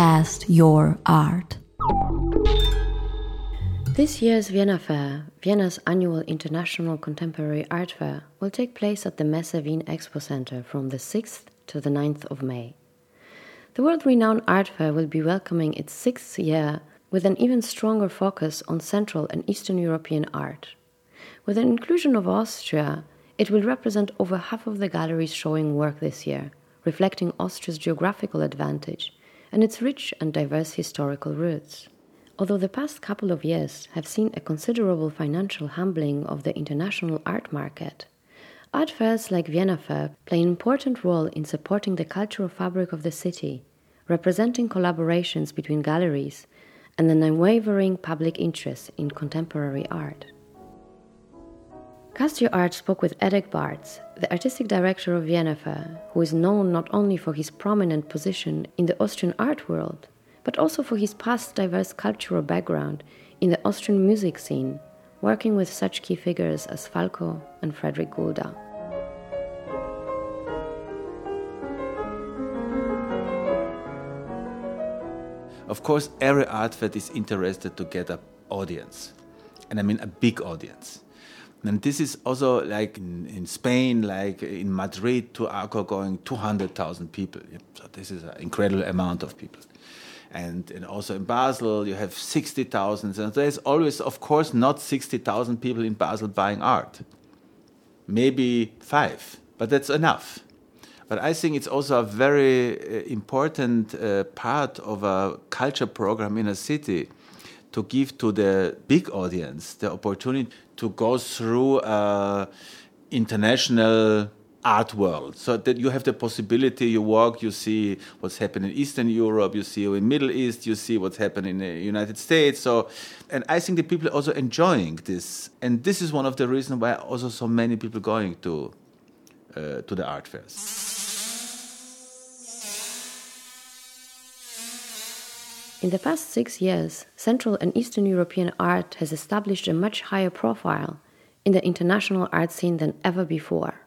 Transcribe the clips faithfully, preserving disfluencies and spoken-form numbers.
Cast Your Art. This year's Vienna Fair, Vienna's annual international contemporary art fair, will take place at the Messe Wien Expo Center from the sixth to the ninth of May. The world-renowned art fair will be welcoming its sixth year with an even stronger focus on Central and Eastern European art. With the inclusion of Austria, it will represent over half of the galleries showing work this year, reflecting Austria's geographical advantage and its rich and diverse historical roots. Although the past couple of years have seen a considerable financial humbling of the international art market, art fairs like Vienna Fair play an important role in supporting the cultural fabric of the city, representing collaborations between galleries and an unwavering public interest in contemporary art. Cast Your Art spoke with Edek Bartz, the artistic director of Vienna Fair, who is known not only for his prominent position in the Austrian art world, but also for his past diverse cultural background in the Austrian music scene, working with such key figures as Falco and Friedrich Gulda. Of course, every art fair is interested to get an audience, and I mean a big audience. And this is also like in, in Spain, like in Madrid, to Arco going two hundred thousand people. So this is an incredible amount of people. And, and also in Basel, you have sixty thousand. And there's always, of course, not sixty thousand people in Basel buying art. Maybe five, but that's enough. But I think it's also a very uh, important uh, part of a culture program in a city to give to the big audience the opportunity to go through uh, international art world, so that you have the possibility, you walk, you see what's happening in Eastern Europe, you see in Middle East, you see what's happening in the United States. So, and I think the people are also enjoying this. And this is one of the reasons why also so many people going to uh, to the art fairs. In the past six years, Central and Eastern European art has established a much higher profile in the international art scene than ever before.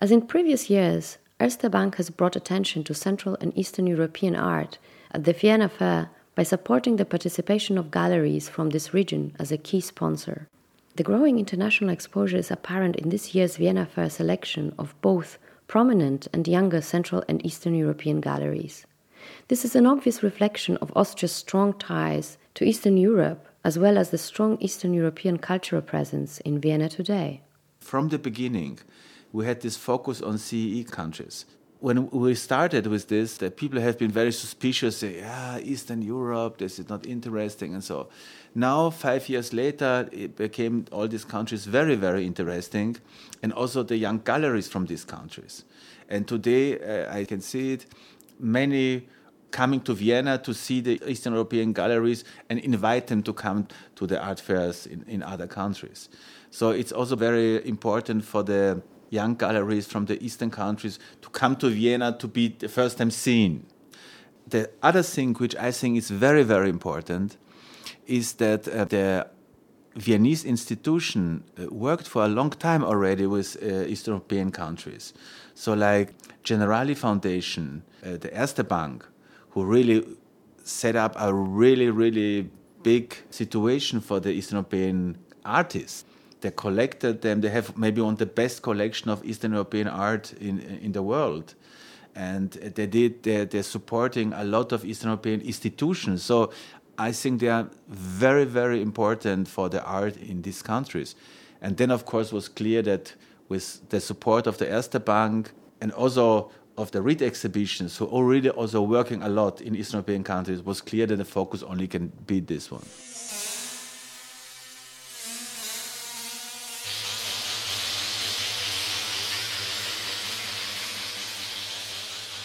As in previous years, Erste Bank has brought attention to Central and Eastern European art at the Vienna Fair by supporting the participation of galleries from this region as a key sponsor. The growing international exposure is apparent in this year's Vienna Fair selection of both prominent and younger Central and Eastern European galleries. This is an obvious reflection of Austria's strong ties to Eastern Europe, as well as the strong Eastern European cultural presence in Vienna today. From the beginning, we had this focus on C E E countries. When we started with this, the people have been very suspicious, say, ah, Eastern Europe, this is not interesting, and so on. Now, five years later, it became all these countries very, very interesting, and also the young galleries from these countries. And today, uh, I can see it, many coming to Vienna to see the Eastern European galleries and invite them to come to the art fairs in, in other countries. So it's also very important for the young galleries from the Eastern countries to come to Vienna to be the first time seen. The other thing which I think is very, very important is that uh, the Viennese institution worked for a long time already with uh, Eastern European countries. So like Generali Foundation, uh, the Erste Bank, who really set up a really, really big situation for the Eastern European artists. They collected them. They have maybe one of the best collection of Eastern European art in in the world. And they did, they're, they're supporting a lot of Eastern European institutions. So I think they are very, very important for the art in these countries. And then, of course, it was clear that with the support of the Erste Bank and also of the Reed exhibitions, who already also working a lot in Eastern European countries, it was clear that the focus only can be this one.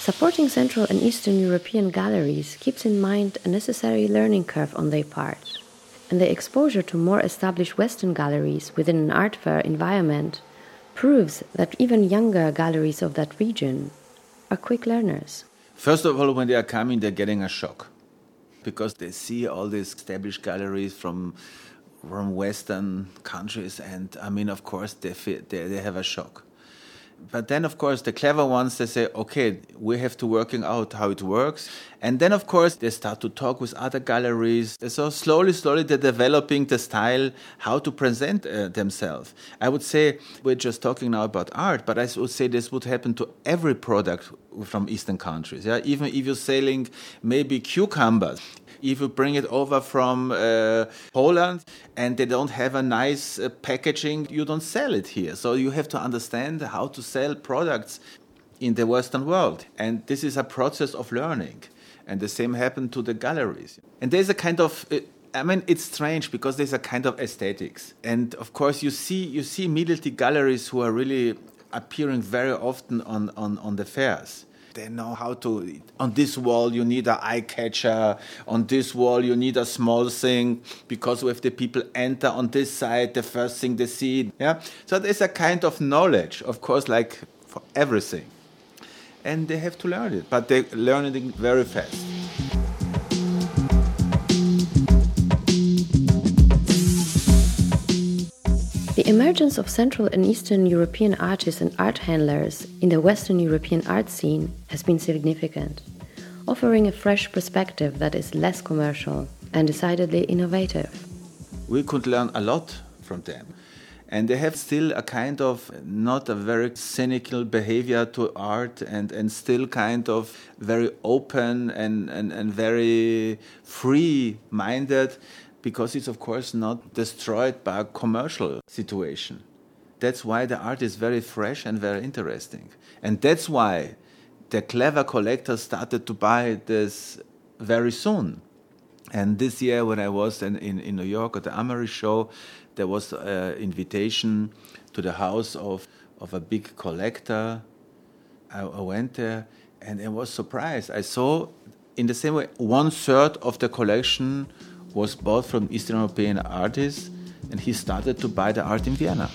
Supporting Central and Eastern European galleries keeps in mind a necessary learning curve on their part, and the exposure to more established Western galleries within an art fair environment proves that even younger galleries of that region are quick learners. First of all, when they are coming, they're getting a shock, because they see all these established galleries from from Western countries, and I mean, of course, they they, they have a shock. But then, of course, the clever ones, they say, okay, we have to working out how it works. And then, of course, they start to talk with other galleries. So slowly, slowly, they're developing the style, how to present uh, themselves. I would say we're just talking now about art, but I would say this would happen to every product from Eastern countries. Yeah, even if you're selling maybe cucumbers. If you bring it over from uh, Poland and they don't have a nice uh, packaging, you don't sell it here. So you have to understand how to sell products in the Western world. And this is a process of learning. And the same happened to the galleries. And there's a kind of... Uh, I mean, it's strange because there's a kind of aesthetics. And of course, you see you see immediately galleries who are really appearing very often on, on, on the fairs. They know how to, on this wall you need an eye catcher, on this wall you need a small thing, because if the people enter on this side, the first thing they see. Yeah? So there's a kind of knowledge, of course, like for everything. And they have to learn it, but they learn it very fast. The emergence of Central and Eastern European artists and art handlers in the Western European art scene has been significant, offering a fresh perspective that is less commercial and decidedly innovative. We could learn a lot from them. And they have still a kind of not a very cynical behavior to art and, and still kind of very open and, and, and very free-minded, because it's, of course, not destroyed by a commercial situation. That's why the art is very fresh and very interesting. And that's why the clever collectors started to buy this very soon. And this year, when I was in, in, in New York at the Armory Show, there was an invitation to the house of, of a big collector. I, I went there, and I was surprised. I saw, in the same way, one-third of the collection was bought from Eastern European artists, and he started to buy the art in Vienna.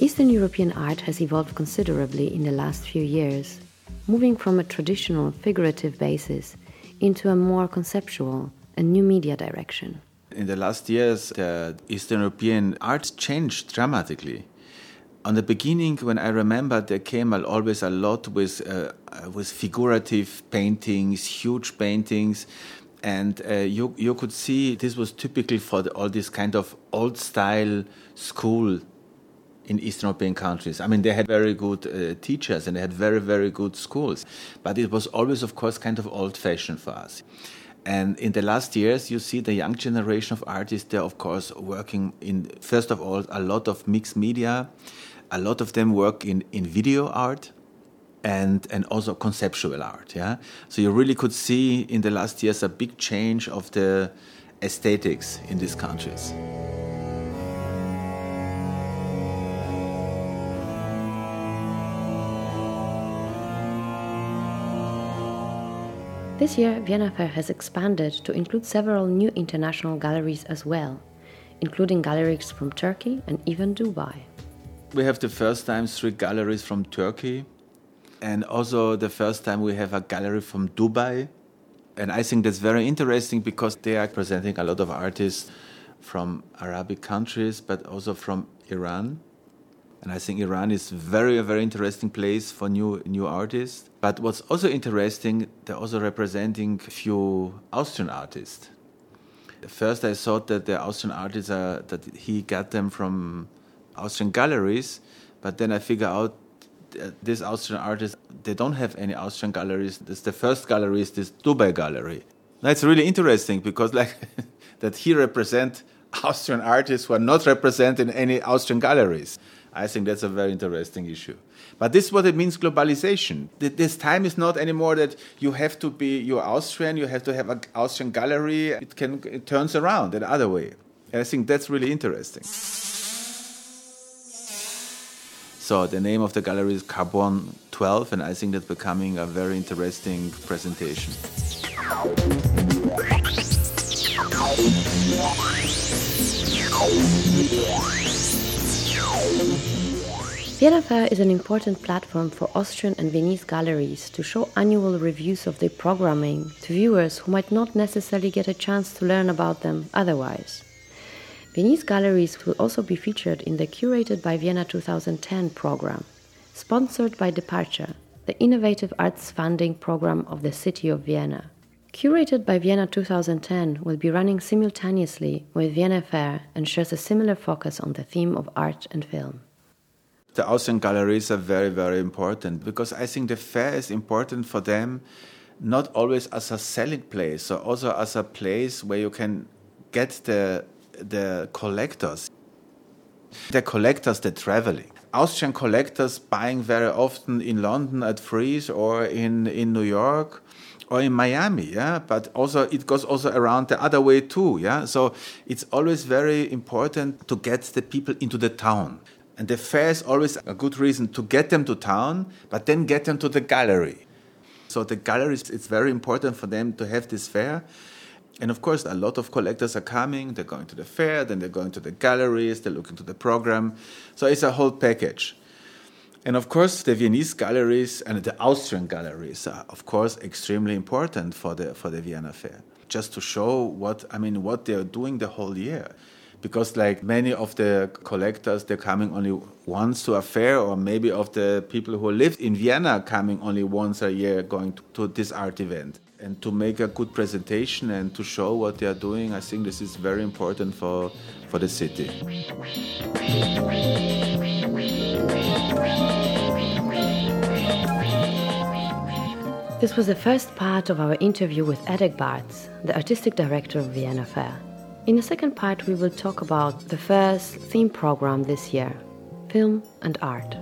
Eastern European art has evolved considerably in the last few years, moving from a traditional figurative basis into a more conceptual and new media direction. In the last years, the Eastern European art changed dramatically. On the beginning, when I remember, there came always a lot with uh, with figurative paintings, huge paintings, and uh, you you could see this was typical for the, all this kind of old style school in Eastern European countries. I mean, they had very good uh, teachers and they had very very good schools, but it was always, of course, kind of old fashioned for us. And in the last years, you see the young generation of artists, they're, of course, working in, first of all, a lot of mixed media. A lot of them work in, in video art and, and also conceptual art. Yeah? So you really could see in the last years a big change of the aesthetics in these countries. This year, Vienna Fair has expanded to include several new international galleries as well, including galleries from Turkey and even Dubai. We have the first time three galleries from Turkey, and also the first time we have a gallery from Dubai. And I think that's very interesting because they are presenting a lot of artists from Arabic countries, but also from Iran. And I think Iran is very, a very interesting place for new new artists. But what's also interesting, they're also representing a few Austrian artists. At first I thought that the Austrian artists, are, that he got them from Austrian galleries. But then I figured out that these Austrian artists, they don't have any Austrian galleries. This, the first gallery is this Dubai gallery. Now it's really interesting because like that he represents Austrian artists who are not represented in any Austrian galleries. I think that's a very interesting issue. But this is what it means, globalization. This time is not anymore that you have to be, you're Austrian, you have to have an Austrian gallery. It can it turns around in other way. And I think that's really interesting. So the name of the gallery is Carbon twelve, and I think that's becoming a very interesting presentation. Vienna Fair is an important platform for Austrian and Viennese galleries to show annual reviews of their programming to viewers who might not necessarily get a chance to learn about them otherwise. Viennese galleries will also be featured in the Curated by Vienna twenty ten program, sponsored by Departure, the innovative arts funding program of the city of Vienna. Curated by Vienna twenty ten will be running simultaneously with Vienna Fair and shares a similar focus on the theme of art and film. The Austrian galleries are very, very important because I think the fair is important for them not always as a selling place, or also as a place where you can get the the collectors. The collectors, the traveling. Austrian collectors buying very often in London at Frieze or in, in New York or in Miami, yeah. But also it goes also around the other way too, yeah. So it's always very important to get the people into the town. And the fair is always a good reason to get them to town, but then get them to the gallery. So the galleries, it's very important for them to have this fair. And of course, a lot of collectors are coming, they're going to the fair, then they're going to the galleries, they're looking to the program. So it's a whole package. And of course, the Viennese galleries and the Austrian galleries are, of course, extremely important for the for the Vienna Fair, just to show what, I mean, what they're doing the whole year. Because like many of the collectors, they're coming only once to a fair, or maybe of the people who live in Vienna coming only once a year going to, to this art event. And to make a good presentation and to show what they are doing, I think this is very important for, for the city. This was the first part of our interview with Edek Bartz, the artistic director of Vienna Fair. In the second part, we will talk about the fair's theme program this year, film and art.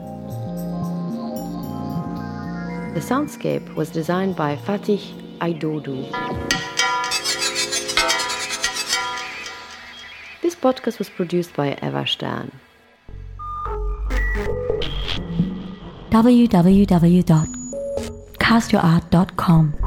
The soundscape was designed by Fatih I do do. This podcast was produced by Eva Stern. w w w dot cast your art dot com